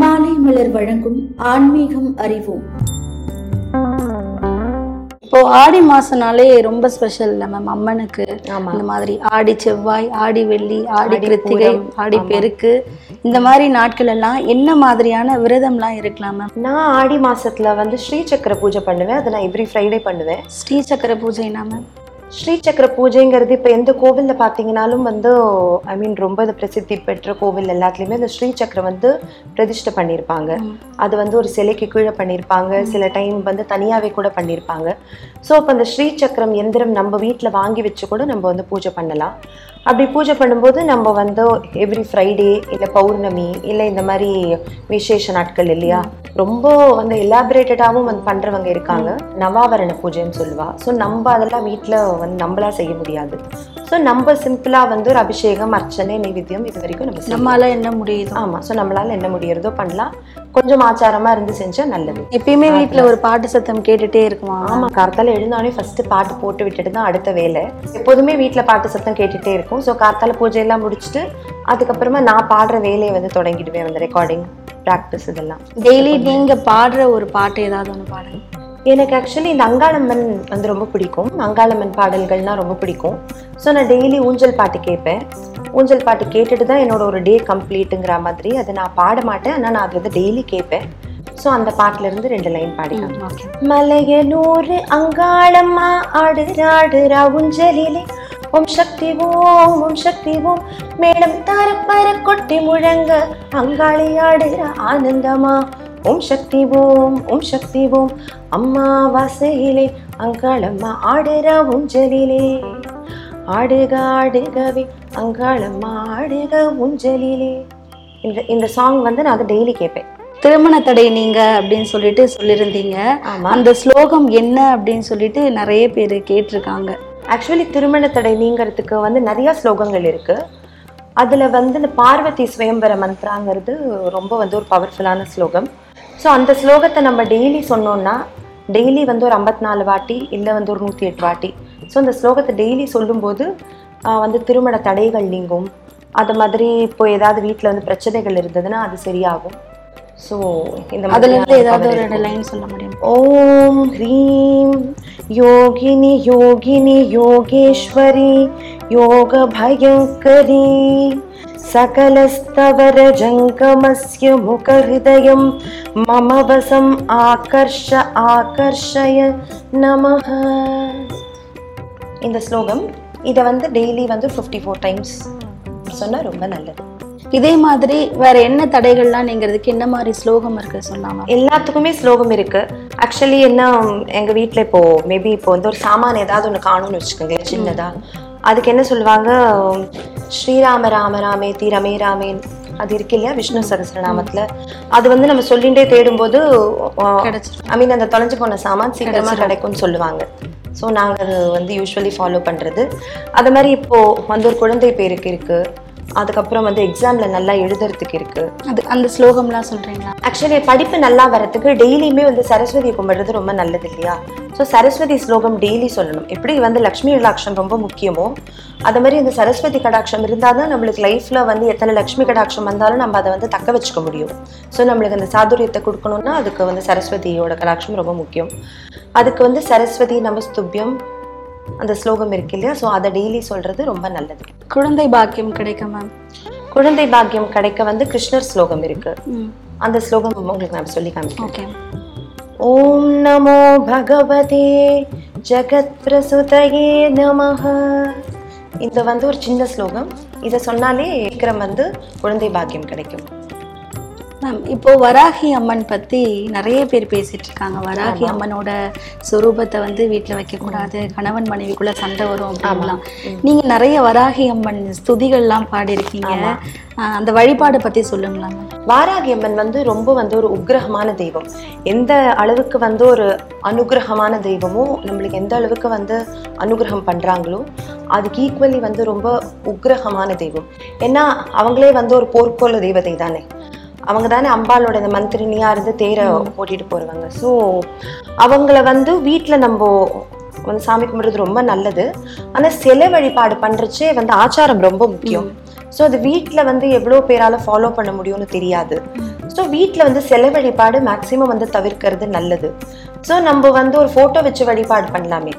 மாலை மலர் வழங்கும் ஆன்மீகம் அறிவோம். இப்போ ஆடி மாசம்னாலே ரொம்ப ஸ்பெஷல் மேம் அம்மனுக்கு. இந்த மாதிரி ஆடி செவ்வாய், ஆடி வெள்ளி, ஆடி கிருத்திகை, ஆடி பெருக்கு, இந்த மாதிரி நாட்கள் எல்லாம் என்ன மாதிரியான விரதம்லாம் இருக்கலாம் மேம்? நான் ஆடி மாசத்துல வந்து ஸ்ரீ சக்கர பூஜை பண்ணுவேன். அதை நான் எவ்ரி ஃப்ரைடே பண்ணுவேன். ஸ்ரீ சக்கர பூஜைனா மேம் ஸ்ரீ சக்கர பூஜைங்கிறது இப்போ எந்த கோவிலில் பார்த்தீங்கன்னாலும் வந்து ரொம்ப இது பிரசித்தி பெற்ற கோவில் எல்லாத்துலேயுமே இந்த ஸ்ரீ சக்கரம் வந்து பிரதிஷ்டை பண்ணியிருப்பாங்க. அது வந்து ஒரு சிலைக்கு கீழே பண்ணியிருப்பாங்க, சில டைம் வந்து தனியாகவே கூட பண்ணியிருப்பாங்க. ஸோ இப்போ அந்த ஸ்ரீ சக்கரம் எந்திரம் நம்ம வீட்டில் வாங்கி வச்சு கூட நம்ம வந்து பூஜை பண்ணலாம். அப்படி பூஜை பண்ணும்போது நம்ம வந்து எவ்ரி ஃப்ரைடே இல்லை பௌர்ணமி இல்லை இந்த மாதிரி விசேஷ நாட்கள் இல்லையா, ரொம்ப வந்து எலாபரேட்டடாகவும் வந்து பண்ணுறவங்க இருக்காங்க. நவாவரண பூஜைன்னு சொல்லுவா. ஸோ நம்ம அதெல்லாம் வீட்டில் வந்து நம்மளா செய்ய முடியாது. ஸோ நம்ம சிம்பிளாக வந்து ஒரு அபிஷேகம், அர்ச்சனை, நைவேத்தியம் இது வரைக்கும் நம்ம நம்மளால் என்ன முடியுதோ, ஆமாம், ஸோ நம்மளால் என்ன முடியறதோ பண்ணலாம். கொஞ்சம் ஆச்சாரமாக இருந்து செஞ்சால் நல்லது. எப்பயுமே வீட்டில் ஒரு பாட்டு சத்தம் கேட்டுகிட்டே இருக்குமா? ஆமாம், கார்த்தால எழுந்தாலே ஃபஸ்ட்டு பாட்டு போட்டு விட்டுட்டு தான் அடுத்த வேலை. எப்போதுமே வீட்டில் பாட்டு சத்தம் கேட்டுகிட்டே இருக்கும். ஸோ கார்த்தால பூஜையெல்லாம் முடிச்சுட்டு அதுக்கப்புறமா நான் பாடுற வேலையை வந்து தொடங்கிடுவேன். அந்த ரெக்கார்டிங் ப்ராக்டிஸ் இதெல்லாம் டெய்லி நீங்கள் பாடுற ஒரு பாட்டு ஏதாவது ஒன்று பாடுங்க. எனக்கு ஆக்சுவலி இந்த அங்காளம்மன் வந்து ரொம்ப பிடிக்கும். அங்காளம்மன் பாடல்கள்னால் ரொம்ப பிடிக்கும். ஸோ நான் டெய்லி ஊஞ்சல் பாட்டு கேட்பேன். ஊஞ்சல் பாட்டு கேட்டுட்டு தான் என்னோட ஒரு டே கம்ப்ளீட்டுங்கிற மாதிரி. அதை நான் பாட மாட்டேன், ஆனால் நான் அது வந்து டெய்லி கேட்பேன். ஸோ அந்த பாட்டிலேருந்து 2 லைன் பாடிக்கலாம். மலையனூறு அங்காளம்மா ஆடுறாடுறா ஊஞ்சலிலே, ஓம் சக்தி ஓம் ஓம் சக்தி ஓம், மேடம் தர பர கொட்டி முழங்க அங்காளி ஆடுறா ஆனந்தமா, ஓம் சக்தி ஓம் ஓம் சக்தி ஓம், அம்மா வாசையிலே அங்காளம்மா ஆடுற ஊஞ்சலிலே, ஆடுக ஆடுகவே அங்காளம்மா ஆடுக ஊஞ்சலிலே. இந்த சாங் வந்து நான் அதை டெய்லி கேட்பேன். திருமண தடை நீங்க அப்படின்னு சொல்லிட்டு சொல்லியிருந்தீங்க. அந்த ஸ்லோகம் என்ன அப்படின்னு சொல்லிட்டு நிறைய பேர் கேட்டிருக்காங்க. ஆக்சுவலி திருமண தடை நீங்கிறதுக்கு வந்து நிறைய ஸ்லோகங்கள் இருக்கு. அதில் வந்து இந்த பார்வதி ஸ்வயம்பர மந்திராங்கிறது ரொம்ப வந்து ஒரு பவர்ஃபுல்லான ஸ்லோகம். ஸோ அந்த ஸ்லோகத்தை நம்ம டெய்லி சொன்னோன்னா, டெய்லி வந்து ஒரு 54 வாட்டி இல்லை வந்து ஒரு 108 வாட்டி ஸோ அந்த ஸ்லோகத்தை டெய்லி சொல்லும்போது வந்து திருமண தடைகள் நீங்கும். அது மாதிரி இப்போ ஏதாவது வீட்டில் வந்து பிரச்சனைகள் இருந்ததுன்னா அது சரியாகும். ஸோ இந்த அதுலேருந்து ஏதாவது ஒரு லைன் சொல்ல முடியும்? ஓம் ஹ்ரீம் யோகினி யோகினி யோகேஸ்வரி யோக பயங்கரி, சகலஸ்தவர ஜங்கமஸ்ய முகஹிருதயம் மம வசம் ஆகர்ஷ ஆகர்ஷய நமஹ. இந்த ஸ்லோகம் இதை வந்து டெய்லி வந்து 54 டைம்ஸ் சொன்னால் ரொம்ப நல்லது. இதே மாதிரி வேற என்ன தடைகள்லாம் நீங்கிறதுக்கு என்ன மாதிரி ஸ்லோகம் இருக்கு சொல்லாமா? எல்லாத்துக்குமே ஸ்லோகம் இருக்கு. ஆக்சுவலி என்ன, எங்க வீட்டில் இப்போ மேபி இப்போ வந்து ஒரு சாமான் ஏதாவது ஒன்று காணும்னு வச்சுக்கோங்களேன், சின்னதா. அதுக்கு என்ன சொல்லுவாங்க, ஸ்ரீராம ராம ராமே தீ ரமே ராமேன் அது இருக்கு இல்லையா விஷ்ணு சரஸ்ர நாமத்துல. அது வந்து நம்ம சொல்லிகிட்டே தேடும்போது அந்த தொலைஞ்சு போன சாமான் சீக்கிரமா கிடைக்கும்னு சொல்லுவாங்க. ஸோ நாங்கள் வந்து யூஸ்வலி ஃபாலோ பண்றது. அது மாதிரி இப்போ வந்து ஒரு குழந்தை பேருக்கு இருக்கு, அதுக்கப்புறம் வந்து எக்ஸாமில் நல்லா எழுதுறதுக்கு இருக்குது. அது அந்த ஸ்லோகம்லாம் சொல்கிறீங்களா? ஆக்சுவலி படிப்பு நல்லா வரத்துக்கு டெய்லியுமே வந்து சரஸ்வதி கும்பிட்றது ரொம்ப நல்லது இல்லையா. ஸோ சரஸ்வதி ஸ்லோகம் டெய்லி சொல்லணும். எப்படி வந்து லக்ஷ்மி கடாட்சம் ரொம்ப முக்கியமோ அது மாதிரி இந்த சரஸ்வதி கடாட்சம் இருந்தால் தான் நம்மளுக்கு லைஃப்பில் வந்து எத்தனை லக்ஷ்மி கடாட்சம் வந்தாலும் நம்ம அதை வந்து தக்க வச்சுக்க முடியும். ஸோ நம்மளுக்கு அந்த சாதுரியத்தை கொடுக்கணும்னா அதுக்கு வந்து சரஸ்வதியோட கடாட்சம் ரொம்ப முக்கியம். அதுக்கு வந்து சரஸ்வதி நமஸ்துபியம் அந்த ஸ்லோகம் இருக்கு இல்லையா. ஸோ அதை டெய்லி சொல்றது ரொம்ப நல்லது. குழந்தை பாக்கியம் கிடைக்க மேம், குழந்தை பாக்கியம் கிடைக்க வந்து கிருஷ்ணர் ஸ்லோகம் இருக்கு. அந்த ஸ்லோகம் உங்களுக்கு நான் சொல்லி காமிக்கிறேன். ஓம் நமோ பகவதே ஜகத் பிரசுதயே நமஹ. இது வந்து ஒரு சின்ன ஸ்லோகம். இதை சொன்னாலே சீக்கிரம் வந்து குழந்தை பாக்கியம் கிடைக்கும். மேம் இப்போ வராகி அம்மன் பற்றி நிறைய பேர் பேசிகிட்டு இருக்காங்க. வராகி அம்மனோட சொரூபத்தை வந்து வீட்டில் வைக்கக்கூடாது, கணவன் மனைவிக்குள்ளே சண்டை வரும் அப்படின்லாம். நீங்கள் நிறைய வராகி அம்மன் ஸ்துதிகள்லாம் பாடியிருக்கீங்க. அந்த வழிபாடை பற்றி சொல்லுங்களாங்க. வராகி அம்மன் வந்து ரொம்ப வந்து ஒரு உக்ரகமான தெய்வம். எந்த அளவுக்கு வந்து ஒரு அனுகிரகமான தெய்வமோ, நம்மளுக்கு எந்த அளவுக்கு வந்து அனுகிரகம் பண்ணுறாங்களோ அதுக்கு ஈக்குவலி வந்து ரொம்ப உக்ரகமான தெய்வம். ஏன்னா அவங்களே வந்து ஒரு போர்க்கோள தெய்வத்தை தானே. அவங்க தானே அம்பாலோட இந்த மந்திரினியாக இருந்து தேரை ஓட்டிகிட்டு போடுவாங்க. ஸோ அவங்கள வந்து வீட்டில் நம்ம வந்து சாமி கும்பிட்றது ரொம்ப நல்லது. ஆனால் சிலை வழிபாடு பண்ணுறச்சே வந்து ஆச்சாரம் ரொம்ப முக்கியம். ஸோ அது வீட்டில் வந்து எவ்வளோ பேரால் ஃபாலோ பண்ண முடியும்னு தெரியாது. ஸோ வீட்டில் வந்து சிலை வழிபாடு மேக்சிமம் வந்து தவிர்க்கிறது நல்லது. ஸோ நம்ம வந்து ஒரு ஃபோட்டோ வச்சு வழிபாடு பண்ணலாமே.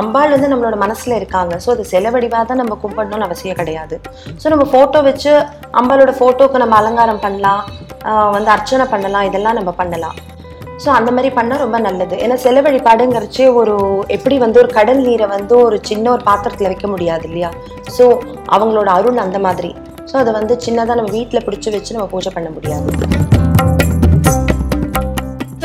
அம்பாள் வந்து நம்மளோட மனசில் இருக்காங்க. ஸோ அது சிலை வடிவாக தான் நம்ம கும்பிடணும்னு அவசியம் கிடையாது. ஸோ நம்ம ஃபோட்டோ வச்சு அம்பாளோட ஃபோட்டோவுக்கு நம்ம அலங்காரம் பண்ணலாம், வந்து அர்ச்சனை பண்ணலாம், இதெல்லாம் நம்ம பண்ணலாம். ஸோ அந்த மாதிரி பண்ணால் ரொம்ப நல்லது. ஏன்னா சிலை வழிபாடுங்கிறச்சே ஒரு எப்படி வந்து ஒரு கடல் நீரை வந்து ஒரு சின்ன ஒரு பாத்திரத்தில் வைக்க முடியாது இல்லையா? ஸோ அவங்களோட அருள் அந்த மாதிரி. ஸோ அதை வந்து சின்னதாக நம்ம வீட்டில் பிடிச்சி வச்சு நம்ம பூஜை பண்ண முடியாது.